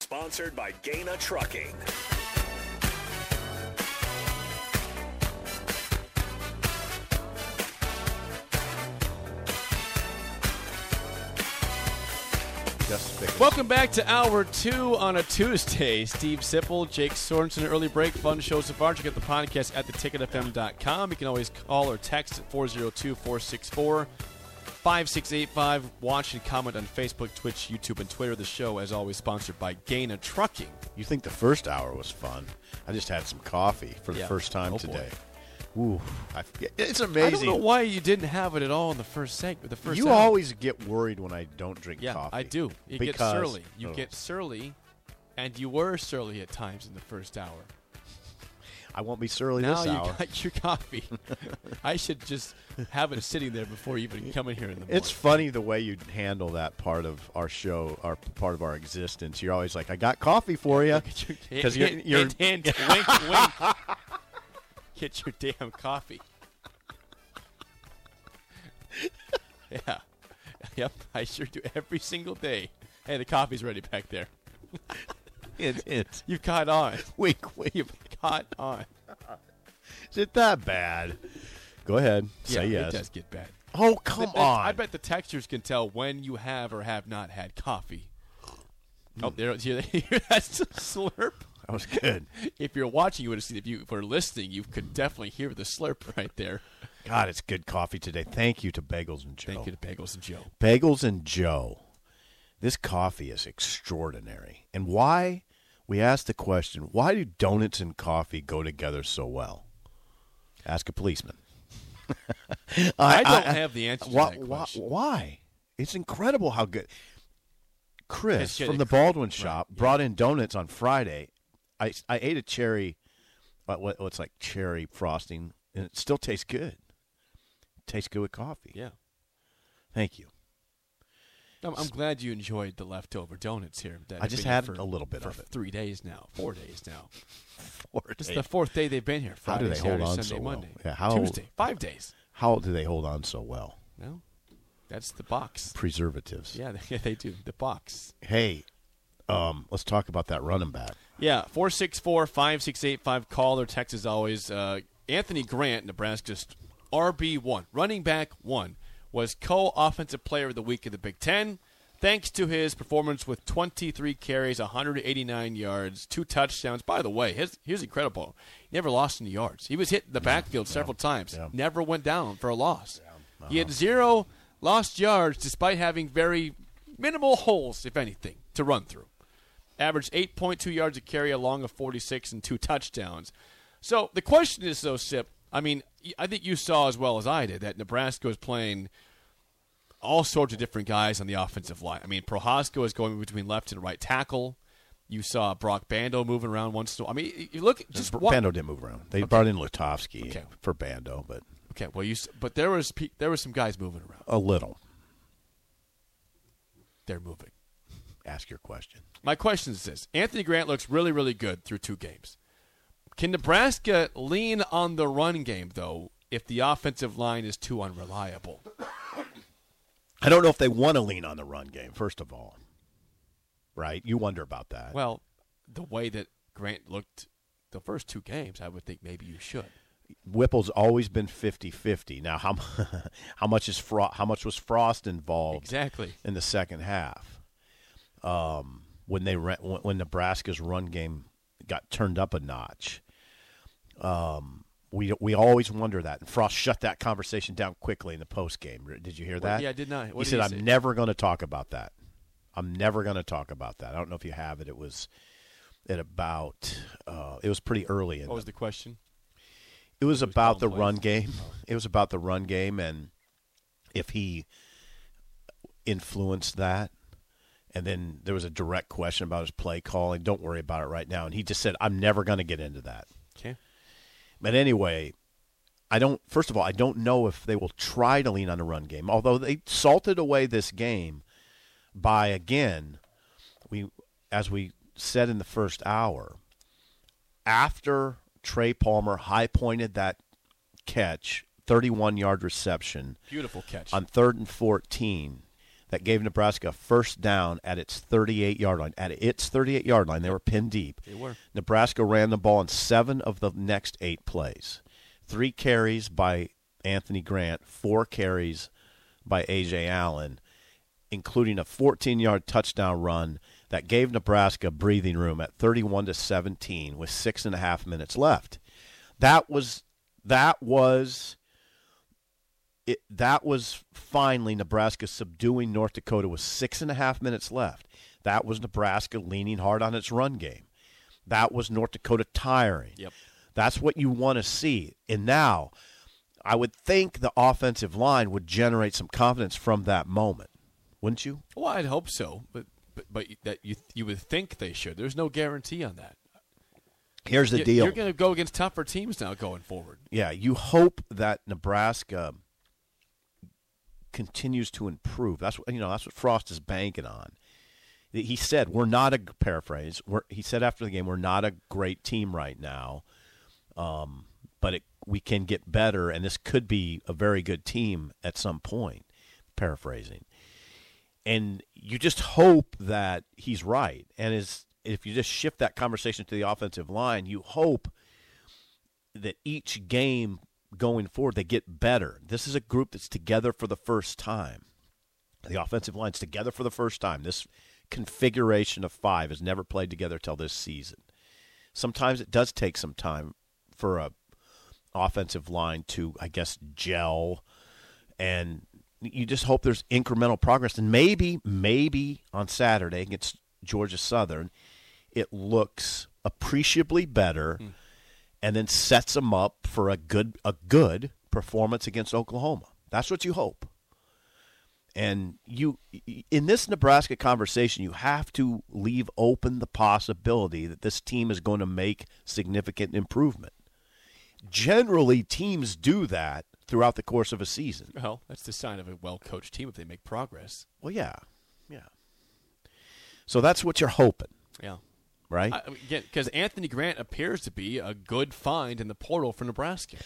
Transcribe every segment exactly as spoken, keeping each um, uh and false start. Sponsored by Gaina Trucking. Just Welcome back to Hour two on a Tuesday. Steve Sipple, Jake Sorensen, early break. Fun show so far. Check out the podcast at the ticket f m dot com. You can always call or text at four oh two, four six four, five six eight five. Watch and comment on Facebook, Twitch, YouTube, and Twitter. The show, as always, sponsored by Gaina Trucking. You think the first hour was fun. I just had some coffee for the yeah. first time oh, today. Boy. Ooh, I, it's amazing. I don't know why you didn't have it at all in the first segment. The first you segment. Always get worried when I don't drink yeah, coffee. Yeah, I do. You get surly. You oh. get surly, and you were surly at times in the first hour. I won't be surly now this hour. Now you got your coffee. I should just have it sitting there before you even come in here in the morning. It's funny the way you handle that part of our show, our part of our existence. You're always like, I got coffee for you. Because you're, you're, you're – wink, wink. Get your damn coffee. yeah. Yep, I sure do every single day. Hey, the coffee's ready back there. Hint, hint. You've caught on. Wink, wink. You've caught on. Is it that bad? Go ahead. Yeah, say yes. It does get bad. Oh, come the, on. I bet the textures can tell when you have or have not had coffee. Mm. Oh, there, hear that? That's a slurp. That was good. If you're watching, you would have seen. If you were listening, you could definitely hear the slurp right there. God, it's good coffee today. Thank you to Bagels and Joe. Thank you to Bagels and Joe. Bagels and Joe. This coffee is extraordinary. And why, we asked the question, why do donuts and coffee go together so well? Ask a policeman. I, I don't I, have the answer why, to that question. Why, why? It's incredible how good. Chris from the Baldwin right, shop yeah. brought in donuts on Friday. I, I ate a cherry, what, what what's like cherry frosting, and it still tastes good. It tastes good with coffee. Yeah. Thank you. I'm, I'm glad you enjoyed the leftover donuts here. That I just had for, a little bit for of it. Three days now, four days now. Four days. This is the fourth day they've been here. Friday, how do they Saturday, hold on Sunday, so well? Monday, yeah, how Tuesday, old, five days. How do they hold on so well? No, that's the box. Preservatives. Yeah, they, they do. The box. Hey. Um, let's talk about that running back. Yeah, four six four, five six eight five, call or text as always. Uh, Anthony Grant, Nebraska's R B one, running back one, was co-offensive player of the week in the Big Ten, thanks to his performance with twenty-three carries, one hundred eighty-nine yards, two touchdowns. By the way, his, he was incredible. He never lost any yards. He was hit in the backfield yeah, several yeah, times, yeah. never went down for a loss. Yeah, uh-huh. He had zero lost yards despite having very minimal holes, if anything, to run through. Averaged eight point two yards a carry along of forty-six and two touchdowns. So the question is, though, Sip, I mean, I think you saw as well as I did that Nebraska was playing all sorts of different guys on the offensive line. I mean, Prohaska was going between left and right tackle. You saw Brock Bando moving around once. I mean, you look just Br- Bando didn't move around. They okay. brought in Lutovsky okay. for Bando, but okay. Well, you but there was there were some guys moving around a little. They're moving. ask your question. My question is this. Anthony Grant looks really, really good through two games. Can Nebraska lean on the run game, though, if the offensive line is too unreliable? I don't know if they want to lean on the run game, first of all. Right? You wonder about that. Well, the way that Grant looked the first two games, I would think maybe you should. Whipple's always been fifty-fifty. Now, how how much is Frost, how much was Frost involved exactly in the second half? Um, when they re- when Nebraska's run game got turned up a notch, um, we we always wonder that. And Frost shut that conversation down quickly in the post game. Did you hear that? Well, yeah, I did not. What he did said, "I'm say? never going to talk about that. I'm never going to talk about that." I don't know if you have it. It was at about uh, it was pretty early. In what the, was the question? It was about the run game. It was about the run game and if he influenced that. And then there was a direct question about his play calling. Don't worry about it right now. And he just said, I'm never going to get into that. Okay. But anyway, I don't. First of all, I don't know if they will try to lean on the run game, although they salted away this game by, again, we as we said in the first hour, after Trey Palmer high-pointed that catch, thirty-one-yard reception. Beautiful catch. On third and fourteen that gave Nebraska a first down at its thirty-eight-yard line. At its thirty-eight-yard line, they were pinned deep. They were. Nebraska ran the ball in seven of the next eight plays. Three carries by Anthony Grant, four carries by A J. Allen, including a fourteen-yard touchdown run that gave Nebraska breathing room at thirty-one to seventeen with six and a half minutes left. That was that was it. That was finally Nebraska subduing North Dakota with six and a half minutes left. That was Nebraska leaning hard on its run game. That was North Dakota tiring. Yep. That's what you want to see. And now, I would think the offensive line would generate some confidence from that moment, wouldn't you? Well, I'd hope so, but. But, but that you you would think they should. There's no guarantee on that. Here's the you, deal. You're going to go against tougher teams now going forward. Yeah, you hope that Nebraska continues to improve. That's what, you know, that's what Frost is banking on. He said, we're not a – paraphrase. We're, he said after the game, we're not a great team right now, um, but it, we can get better, and this could be a very good team at some point, paraphrasing. And you just hope that he's right. And is if you just shift that conversation to the offensive line, you hope that each game going forward, they get better. This is a group that's together for the first time. The offensive line's together for the first time. This configuration of five has never played together till this season. Sometimes it does take some time for a offensive line to, I guess, gel and – you just hope there's incremental progress. And maybe, maybe on Saturday against Georgia Southern, it looks appreciably better mm. and then sets them up for a good a good performance against Oklahoma. That's what you hope. And you in this Nebraska conversation, you have to leave open the possibility that this team is going to make significant improvement. Generally, teams do that throughout the course of a season. Well, that's the sign of a well-coached team if they make progress. Well, yeah. Yeah. So that's what you're hoping. Yeah. Right? I, again, because Anthony Grant appears to be a good find in the portal for Nebraska,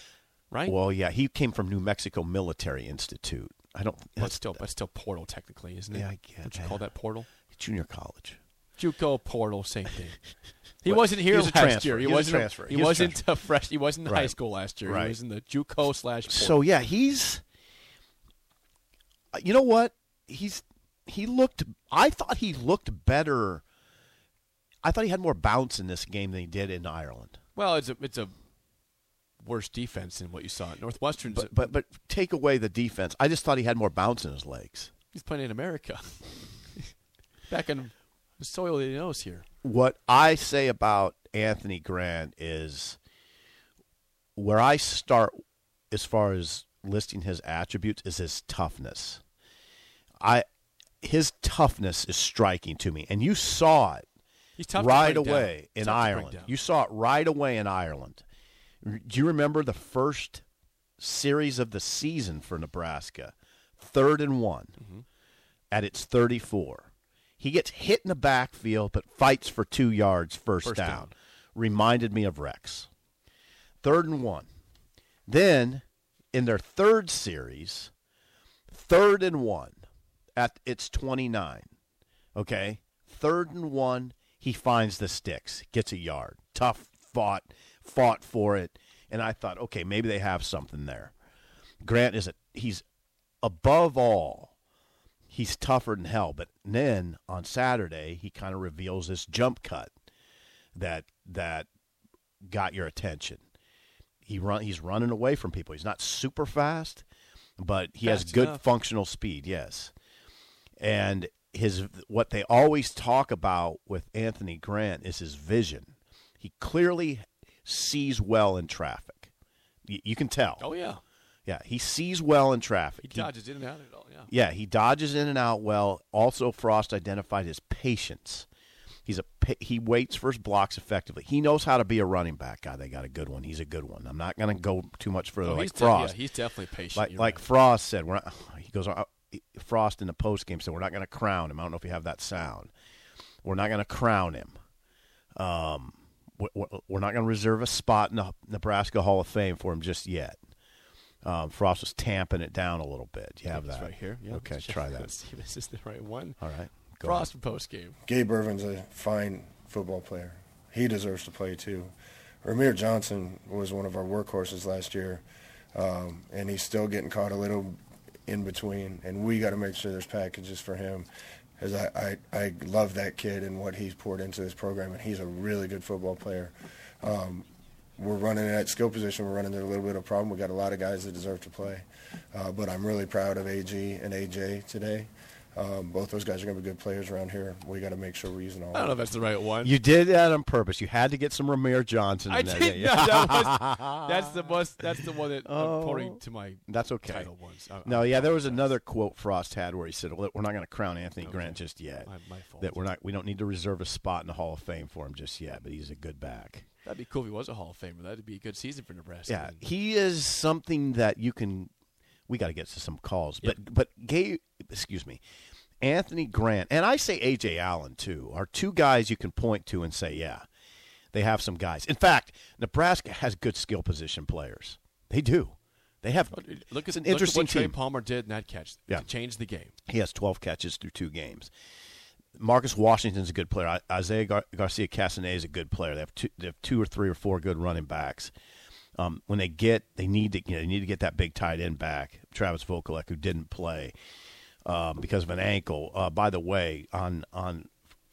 right? Well, yeah. He came from New Mexico Military Institute. I don't. That's, that's, still, that's still portal technically, isn't it? Yeah, I get Don't you yeah. call that portal? Junior college. JUCO portal, same thing. He well, wasn't here he was last transfer. year. He, he wasn't. Was a, he, he was wasn't a fresh. He wasn't in right. high school last year. Right. He was in the JUCO slash. Port. So yeah, he's. You know what? He's he looked. I thought he looked better. I thought he had more bounce in this game than he did in Ireland. Well, it's a it's a worse defense than what you saw at Northwestern. But but, but take away the defense. I just thought he had more bounce in his legs. He's playing in America. Back in the soil he knows here. What I say about Anthony Grant is where I start as far as listing his attributes is his toughness. I His toughness is striking to me, and you saw it right away in Ireland. You saw it right away in Ireland. Do you remember the first series of the season for Nebraska? Third and one mm-hmm. at its thirty-four. He gets hit in the backfield but fights for two yards, first, first down. down. Reminded me of Rex. Third and one. Then, in their third series, third and one. At it's twenty-nine. Okay? Third and one. He finds the sticks. Gets a yard. Tough fought. Fought for it. And I thought, okay, maybe they have something there. Grant is a, he's above all, he's tougher than hell. But then on Saturday, he kind of reveals this jump cut that that got your attention. He run he's running away from people. He's not super fast, but he fast has good enough. Functional speed. Yes, and his what they always talk about with Anthony Grant is his vision. He clearly sees well in traffic. Y- you can tell. Oh yeah. Yeah, he sees well in traffic. He dodges he, in and out at all, yeah. Yeah, he dodges in and out well. Also, Frost identified his patience. He's a he waits for his blocks effectively. He knows how to be a running back guy. They got a good one. He's a good one. I'm not going to go too much further. No, like he's Frost, def- yeah, he's definitely patient. Like, like right. Frost said, we're not, he goes. Uh, Frost in the postgame said, "We're not going to crown him." I don't know if you have that sound. We're not going to crown him. Um, we're, we're not going to reserve a spot in the Nebraska Hall of Fame for him just yet. Um, Frost was tamping it down a little bit. You have that right here. Yeah, okay, try that. Let's see if this is the right one. All right. Go Frost post game. Gabe Irvin's a fine football player. He deserves to play too. Rahmir Johnson was one of our workhorses last year, um, and he's still getting caught a little in between. And we got to make sure there's packages for him, because I, I I love that kid and what he's poured into this program, and he's a really good football player. Um, We're running at skill position. We're running into a little bit of a problem. We got a lot of guys that deserve to play. Uh, but I'm really proud of A G and A J today. Um, both those guys are going to be good players around here. We got to make sure we're using all I don't know if that's the right one. You did that on purpose. You had to get some Rahmir Johnson. In I that did day. Not. That was, that's, the most, that's the one that oh, I'm pouring to my that's okay. title ones. I, no, I, yeah, I there was another quote Frost had where he said, we're not going to crown Anthony okay. Grant just yet. My, my fault. That we're not, we don't need to reserve a spot in the Hall of Fame for him just yet, but he's a good back. That'd be cool if he was a Hall of Famer. That'd be a good season for Nebraska. Yeah, he is something that you can – we got to get to some calls. Yep. But, but Gabe – excuse me, Anthony Grant, and I say A J. Allen too, are two guys you can point to and say, yeah, they have some guys. In fact, Nebraska has good skill position players. They do. They have – Look at an look interesting at what Trey Palmer did in that catch yeah. to change the game. He has twelve catches through two games. Marcus Washington's a good player. Isaiah Gar- Garcia Casanay is a good player. They have two, they have two or three or four good running backs. Um, when they get, they need to, you know, they need to get that big tight end back, Travis Vokolek, who didn't play um, because of an ankle. Uh, by the way, on on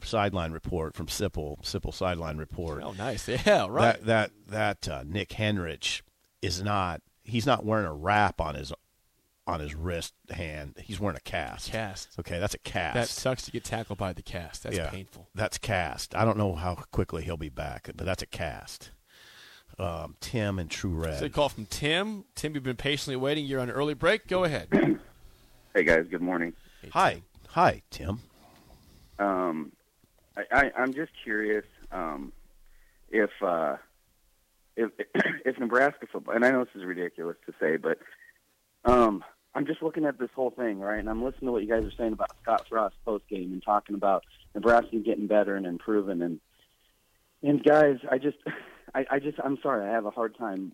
sideline report from Sipple, Sipple sideline report. Oh, nice. Yeah, right. That that, that uh, Nick Henrich is not. He's not wearing a wrap on his. on his wrist, hand. He's wearing a cast. Cast. Okay, that's a cast. That sucks to get tackled by the cast. That's yeah, painful. That's cast. I don't know how quickly he'll be back, but that's a cast. Um, Tim and True Red. So a call from Tim. Tim, you've been patiently waiting. You're on an early break. Go ahead. Hey, guys. Good morning. Hey, Hi. Tim. Hi, Tim. Um, I, I, I'm just curious um, if, uh, if, if Nebraska football, and I know this is ridiculous to say, but um, I'm just looking at this whole thing, right, and I'm listening to what you guys are saying about Scott Frost postgame and talking about Nebraska getting better and improving. And, and guys, I just, I, I just, I'm sorry, I have a hard time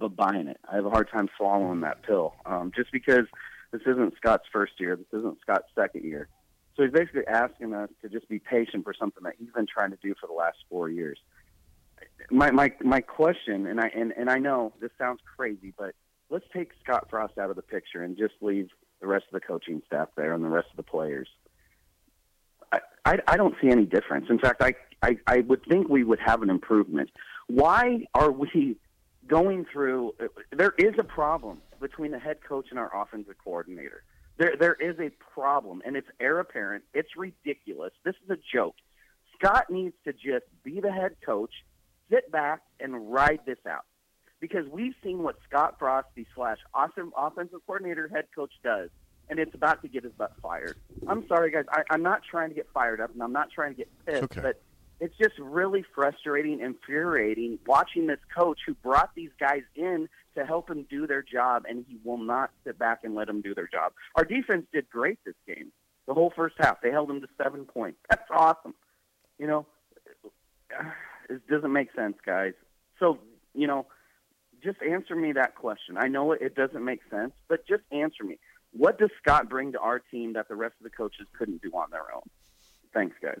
buying it. I have a hard time swallowing that pill, um, just because this isn't Scott's first year. This isn't Scott's second year. So he's basically asking us to just be patient for something that he's been trying to do for the last four years. My, my, my question, and I, and, and I know this sounds crazy, but let's take Scott Frost out of the picture and just leave the rest of the coaching staff there and the rest of the players. I, I, I don't see any difference. In fact, I, I, I would think we would have an improvement. Why are we going through – there is a problem between the head coach and our offensive coordinator. There, there is a problem, and it's heir apparent. It's ridiculous. This is a joke. Scott needs to just be the head coach, sit back, and ride this out. Because we've seen what Scott Frosty slash awesome offensive coordinator head coach does, and it's about to get his butt fired. I'm sorry, guys. I, I'm not trying to get fired up, and I'm not trying to get pissed, okay. but it's just really frustrating and infuriating watching this coach who brought these guys in to help him do their job, and he will not sit back and let them do their job. Our defense did great this game, the whole first half. They held them to seven points. That's awesome. You know, it doesn't make sense, guys. So, you know, just answer me that question. I know it doesn't make sense, but just answer me. What does Scott bring to our team that the rest of the coaches couldn't do on their own? Thanks, guys.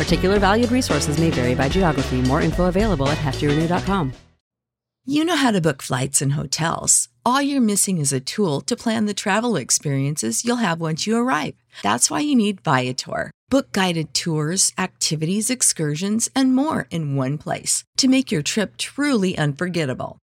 Particular valued resources may vary by geography. More info available at hefty renew dot com. You know how to book flights and hotels. All you're missing is a tool to plan the travel experiences you'll have once you arrive. That's why you need Viator. Book guided tours, activities, excursions, and more in one place to make your trip truly unforgettable.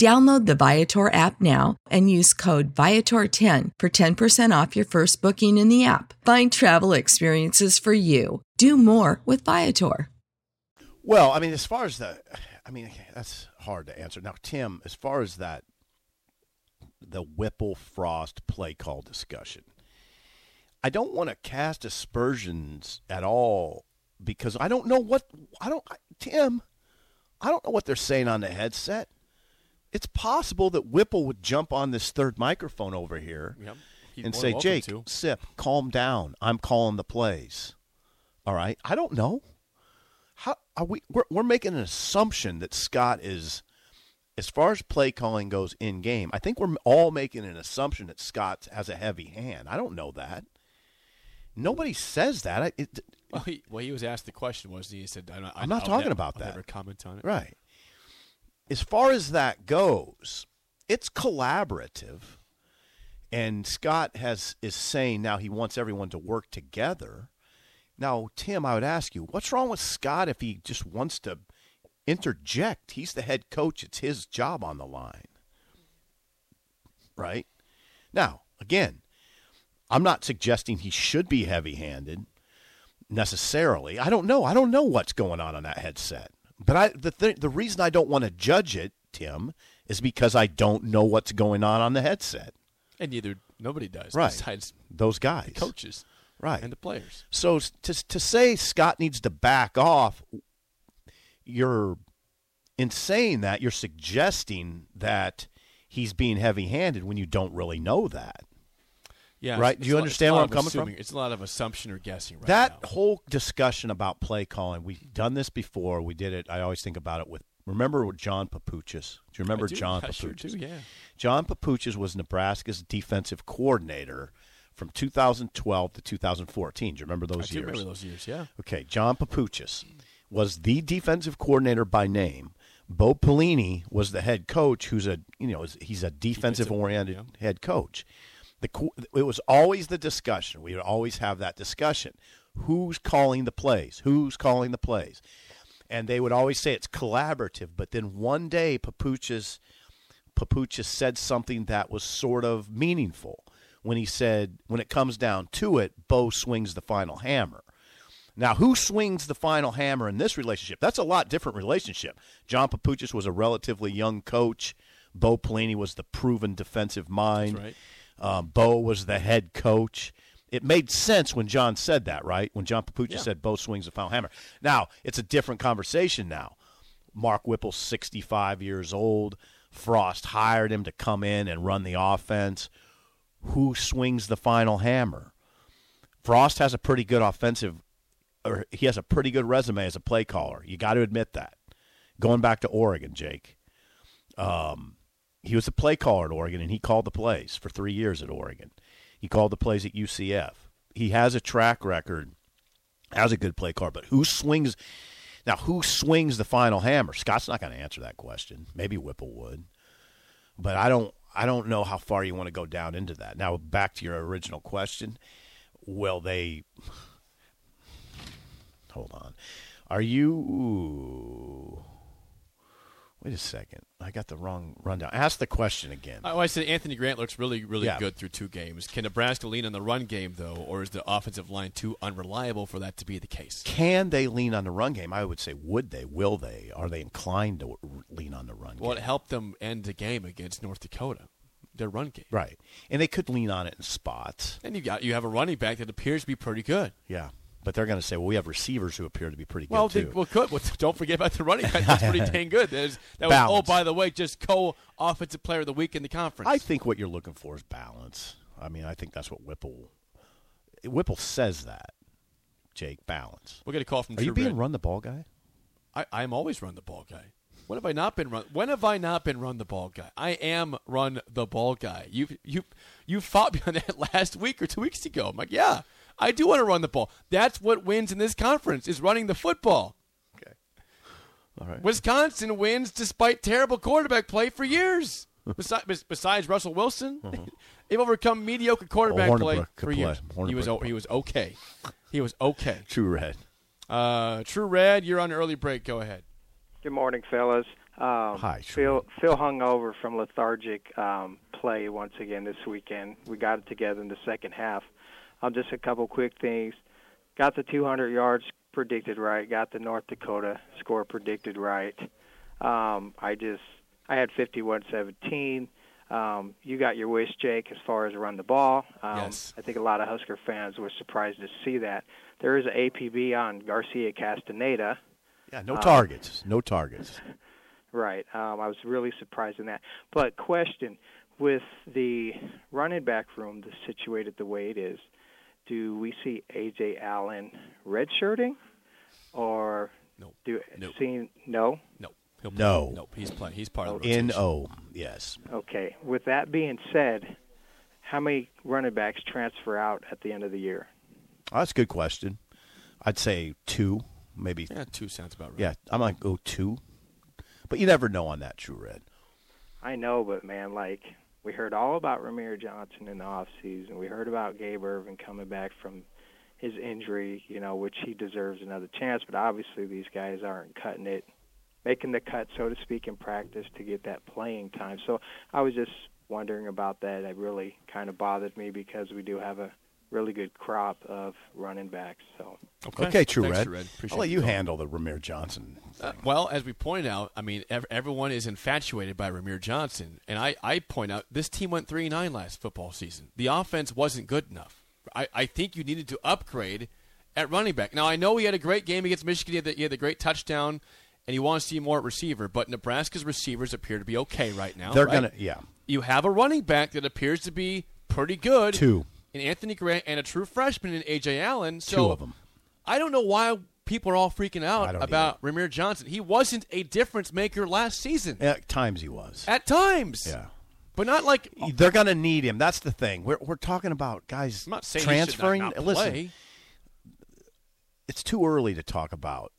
Download the Viator app now and use code Viator ten for ten percent off your first booking in the app. Find travel experiences for you. Do more with Viator. Well, I mean, as far as the, I mean, that's hard to answer. Now, Tim, as far as that, the Whipple Frost play call discussion, I don't want to cast aspersions at all because I don't know what, I don't, Tim, I don't know what they're saying on the headset. It's possible that Whipple would jump on this third microphone over here yep. and say, Jake, to. Sip, calm down. I'm calling the plays. All right? I don't know. How are we? We're, we're making an assumption that Scott is, as far as play calling goes in game, I think we're all making an assumption that Scott has a heavy hand. I don't know that. Nobody says that. I, it, well, he, well, he was asked the question, was he? He said, I don't, I'm not I'll talking never, about I'll that. Never comment on it. Right. As far as that goes, it's collaborative, and Scott has is saying now he wants everyone to work together. Now, Tim, I would ask you, what's wrong with Scott if he just wants to interject? He's the head coach. It's his job on the line, right? Now, again, I'm not suggesting he should be heavy-handed necessarily. I don't know. I don't know what's going on on that headset. But I, the th- the reason I don't want to judge it, Tim, is because I don't know what's going on on the headset. And neither nobody does right. besides those guys, the coaches, right, and the players. So to to say Scott needs to back off, you're in saying that you're suggesting that he's being heavy-handed when you don't really know that. Yeah, right. Do you understand where I'm coming from? It's a lot of assumption or guessing right now. That whole discussion about play calling, we've done this before. We did it. I always think about it with, remember with John Papuchis? Do you remember John Papuchis? I sure do, yeah. John Papuchis was Nebraska's defensive coordinator from two thousand twelve to two thousand fourteen. Do you remember those years? I do remember those years, yeah. Okay, John Papuchis was the defensive coordinator by name. Bo Pelini was the head coach who's a, you know, he's a defensive-oriented head coach. The, it was always the discussion. We would always have that discussion. Who's calling the plays? Who's calling the plays? And they would always say it's collaborative. But then one day, Papuchis, Papuchis said something that was sort of meaningful when he said, when it comes down to it, Bo swings the final hammer. Now, who swings the final hammer in this relationship? That's a lot different relationship. John Papuchis was a relatively young coach. Bo Pelini was the proven defensive mind. That's right. Um, Bo was the head coach. It made sense when John said that, right? When John Papuchis yeah. said Bo swings the final hammer. Now, it's a different conversation now. Mark Whipple's sixty-five years old. Frost hired him to come in and run the offense. Who swings the final hammer? Frost has a pretty good offensive, or he has a pretty good resume as a play caller. You got to admit that. Going back to Oregon, Jake. Um He was a play caller at Oregon, and he called the plays for three years at Oregon. He called the plays at U C F. He has a track record as a good play caller, but who swings? Now, who swings the final hammer? Scott's not going to answer that question. Maybe Whipple would. But I don't I don't know how far you want to go down into that. Now, back to your original question. Will they – hold on. Are you ooh, – wait a second. I got the wrong rundown. Ask the question again. Oh, I said Anthony Grant looks really, really yeah. good through two games. Can Nebraska lean on the run game, though, or is the offensive line too unreliable for that to be the case? Can they lean on the run game? I would say would they? Will they? Are they inclined to lean on the run game? Well, it helped them end the game against North Dakota. Their run game. Right. And they could lean on it in spots. And you got you have a running back that appears to be pretty good. Yeah. But they're going to say, well, we have receivers who appear to be pretty well, good, they, too. Well, good. Well, don't forget about the running back. That's pretty dang good. That, is, that was, oh, by the way, just co-offensive player of the week in the conference. I think what you're looking for is balance. I mean, I think that's what Whipple – Whipple says that, Jake, balance. We'll get a call from Drew Are you being Red. Run the ball guy? I, I'm always run the ball guy. When have I not been run? When have I not been run the ball guy? I am run the ball guy. You you you fought me on that last week or two weeks ago. I'm like, yeah, I do want to run the ball. That's what wins in this conference is running the football. Okay, all right. Wisconsin wins despite terrible quarterback play for years. besides, besides Russell Wilson, mm-hmm. they've overcome mediocre quarterback well, play for play. years. Hornibrook he was he was okay. He was okay. True Red. Uh, True Red, you're on early break. Go ahead. Good morning, fellas. Um, Hi. Phil, Phil hung over from lethargic um, play once again this weekend. We got it together in the second half. Um, just a couple quick things. Got the two hundred yards predicted right. Got the North Dakota score predicted right. Um, I just I had fifty-one seventeen. Um, you got your wish, Jake, as far as run the ball. Um, yes. I think a lot of Husker fans were surprised to see that. There is an A P B on Garcia Castaneda. Yeah, no targets, um, no targets. Right. Um, I was really surprised in that. But question, with the running back room that's situated the way it is, do we see A J. Allen redshirting? Or no. do no. see no? No. He'll play. No. No, he's playing. He's part of the rotation. N O, yes. Okay. With that being said, how many running backs transfer out at the end of the year? Oh, that's a good question. I'd say two. Maybe yeah, two sounds about right. Yeah, I might go two, but you never know on that, True Red. I know, but man, like we heard all about Rahmir Johnson in the off season. We heard about Gabe Irvin coming back from his injury, you know, which he deserves another chance. But obviously, these guys aren't cutting it, making the cut, so to speak, in practice to get that playing time. So I was just wondering about that. It really kind of bothered me because we do have a really good crop of running backs. So okay, okay True Thanks, Red. True Red. I'll let you handle the Rahmir Johnson thing. Uh, well, as we point out, I mean, ev- everyone is infatuated by Rahmir Johnson. And I, I point out, this team went three and nine last football season. The offense wasn't good enough. I, I think you needed to upgrade at running back. Now, I know he had a great game against Michigan. He had the, he had the great touchdown, and you want to see more at receiver. But Nebraska's receivers appear to be okay right now. They're right? going to, yeah. You have a running back that appears to be pretty good. Two. And Anthony Grant and a true freshman in A J. Allen. So Two of them. I don't know why people are all freaking out about either. Rahmir Johnson. He wasn't a difference maker last season. At times he was. At times. Yeah. But not like – they're going to need him. That's the thing. We're we're talking about guys I'm not saying transferring. He should not, not play. Listen, it's too early to talk about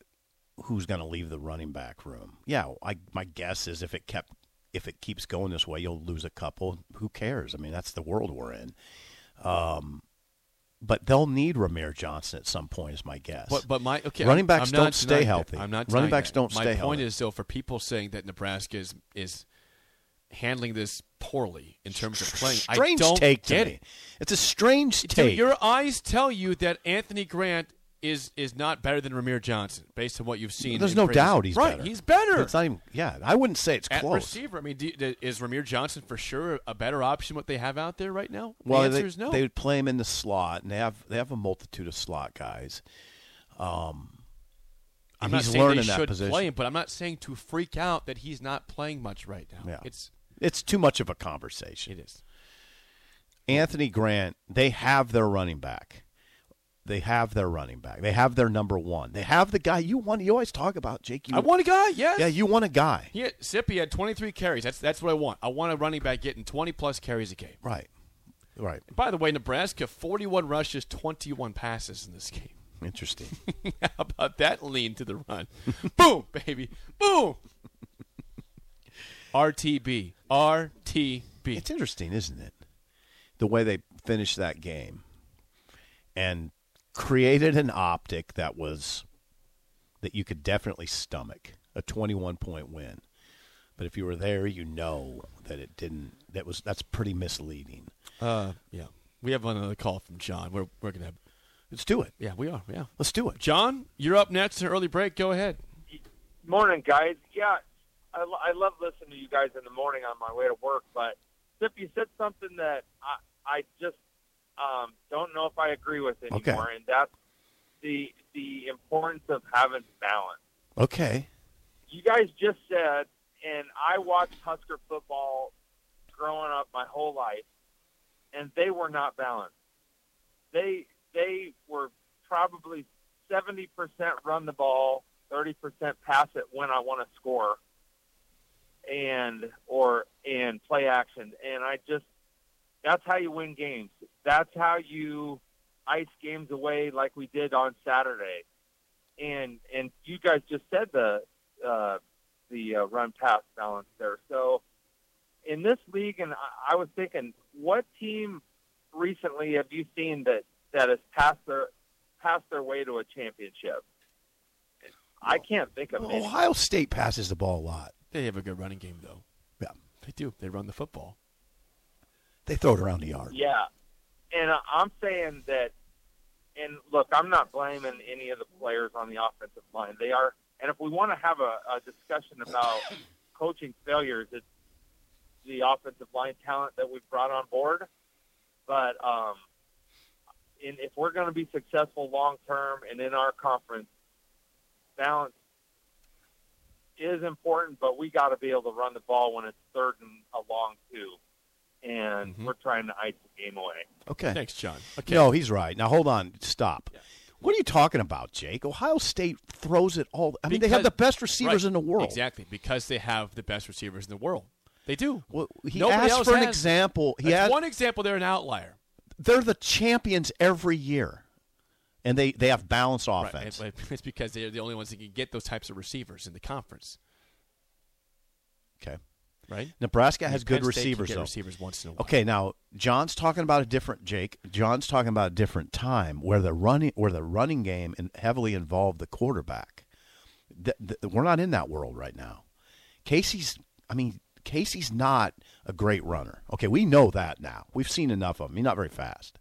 who's going to leave the running back room. Yeah, I, my guess is if it kept if it keeps going this way, you'll lose a couple. Who cares? I mean, that's the world we're in. Um, but they'll need Rahmir Johnson at some point, is my guess. But, but my okay, running backs don't stay healthy. I'm not running backs don't stay healthy. My point is, though, for people saying that Nebraska is is handling this poorly in terms of playing, I don't get it. It's a strange take. Your eyes tell you that Anthony Grant is is not better than Rahmir Johnson based on what you've seen. There's no doubt he's better. Right, he's better. It's not even. Yeah, I wouldn't say it's close. At receiver, I mean, do, is Rahmir Johnson for sure a better option what they have out there right now? Well, the answer is no. They would play him in the slot, and they have they have a multitude of slot guys. Um, I'm not saying they should play him, but I'm not saying to freak out that he's not playing much right now. Yeah. It's it's too much of a conversation. It is. Anthony Grant, they have their running back. They have their running back. They have their number one. They have the guy you want. You always talk about, Jake. You, I want a guy, yes. Yeah, you want a guy. He had, Sippy had twenty-three carries. That's that's what I want. I want a running back getting twenty-plus carries a game. Right, right. By the way, Nebraska, forty-one rushes, twenty-one passes in this game. Interesting. How about that lean to the run? Boom, baby. Boom. R T B. R T B. It's interesting, isn't it? The way they finished that game and created an optic that was that you could definitely stomach, a twenty-one point win. But if you were there, you know that it didn't. That was that's pretty misleading. Uh, yeah. We have another call from John. We're we're gonna have. Let's do it. Yeah, we are. Yeah, let's do it. John, you're up next. An early break. Go ahead. Morning, guys. Yeah, I, lo- I love listening to you guys in the morning on my way to work. But Sip, you said something that I I just um, don't know if I agree with anymore, okay. And that's the the importance of having balance. Okay. You guys just said, and I watched Husker football growing up my whole life, and they were not balanced. They They were probably seventy percent run the ball, thirty percent pass it when I want to score, and or and play action. And I just – that's how you win games. That's how you ice games away like we did on Saturday. And and you guys just said the uh, the uh, run-pass balance there. So in this league, and I, I was thinking, what team recently have you seen that – that has passed their passed their way to a championship? I can't think of it. Ohio State passes the ball a lot. They have a good running game, though. Yeah, they do. They run the football. They throw it around the yard. Yeah, and I'm saying that. And look, I'm not blaming any of the players on the offensive line. They are. And if we want to have a, a discussion about coaching failures, it's the offensive line talent that we've brought on board. But um. And if we're going to be successful long-term and in our conference, balance is important, but we got to be able to run the ball when it's third and along, too. And mm-hmm. we're trying to ice the game away. Okay. Thanks, John. Okay. No, he's right. Now, hold on. Stop. Yeah. What are you talking about, Jake? Ohio State throws it all. I mean, because, they have the best receivers right, in the world. Exactly, because they have the best receivers in the world. They do. Well, he Nobody asked for has. an example. He asked, one example. They're an outlier. They're the champions every year, and they, they have balanced offense. Right. It's because they're the only ones that can get those types of receivers in the conference. Okay. Right? Nebraska and has Penn good State receivers, though. Receivers once in a while. Okay, now, John's talking about a different – Jake, John's talking about a different time where the running, where the running game in, heavily involved the quarterback. The, the, we're not in that world right now. Casey's – I mean – Casey's not a great runner. Okay, we know that now. We've seen enough of him. He's not very fast.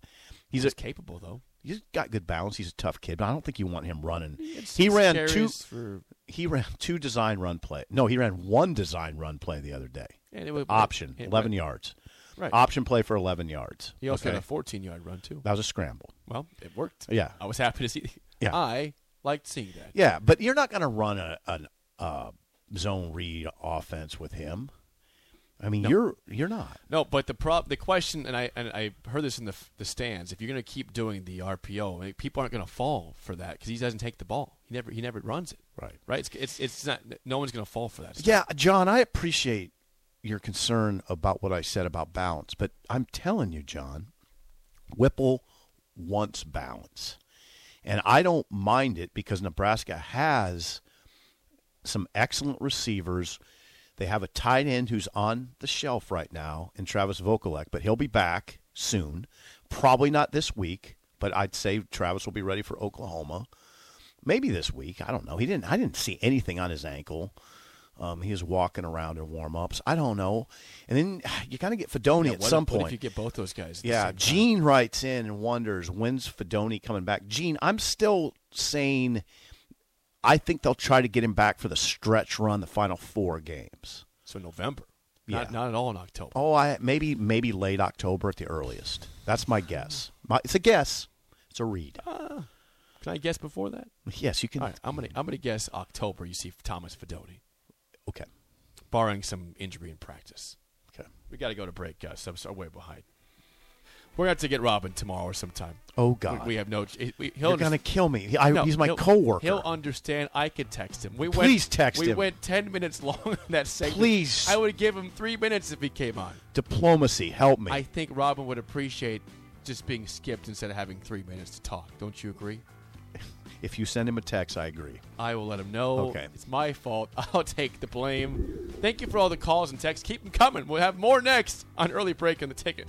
He's, he's a, capable, though. He's got good balance. He's a tough kid, but I don't think you want him running. He ran two for... He ran two design run play. No, he ran one design run play the other day. And it would, Option, it, it eleven went. yards. Right. Option play for eleven yards. He also okay. had a fourteen-yard run, too. That was a scramble. Well, it worked. Yeah. I was happy to see yeah. I liked seeing that. Yeah, but you're not going to run a, a, a zone read offense with him. I mean, no. you're you're not. No, but the prob- the question, and I and I heard this in the the stands. If you're going to keep doing the R P O, I mean, people aren't going to fall for that because he doesn't take the ball. He never he never runs it. Right, right. It's it's, it's not. No one's going to fall for that stuff. Yeah, John, I appreciate your concern about what I said about balance, but I'm telling you, John, Whipple wants balance, and I don't mind it because Nebraska has some excellent receivers. They have a tight end who's on the shelf right now in Travis Vokolek, but he'll be back soon. Probably not this week, but I'd say Travis will be ready for Oklahoma. Maybe this week. I don't know. He didn't. I didn't see anything on his ankle. Um, he was walking around in warm-ups. I don't know. And then you got to get Fidone yeah, at some if, point. What if you get both those guys? At yeah. The same Gene time? Writes in and wonders, when's Fidone coming back? Gene, I'm still saying – I think they'll try to get him back for the stretch run, the final four games. So November, not yeah. not at all in October. Oh, I maybe maybe late October at the earliest. That's my guess. My, it's a guess. It's a read. Uh, can I guess before that? Yes, you can. All right, I'm gonna I'm gonna guess October. You see Thomas Fidone. Okay. Barring some injury in practice. Okay. We got to go to break, Gus. I'm sorry, way behind. We're going to have to get Robin tomorrow or sometime. Oh, God. We, we have no – You're going to kill me. I, no, he's my coworker. He'll understand. I could text him. We Please went, text we him. We went ten minutes long in that segment. Please. I would give him three minutes if he came on. Diplomacy. Help me. I think Robin would appreciate just being skipped instead of having three minutes to talk. Don't you agree? If you send him a text, I agree. I will let him know. Okay. It's my fault. I'll take the blame. Thank you for all the calls and texts. Keep them coming. We'll have more next on Early Break and the Ticket.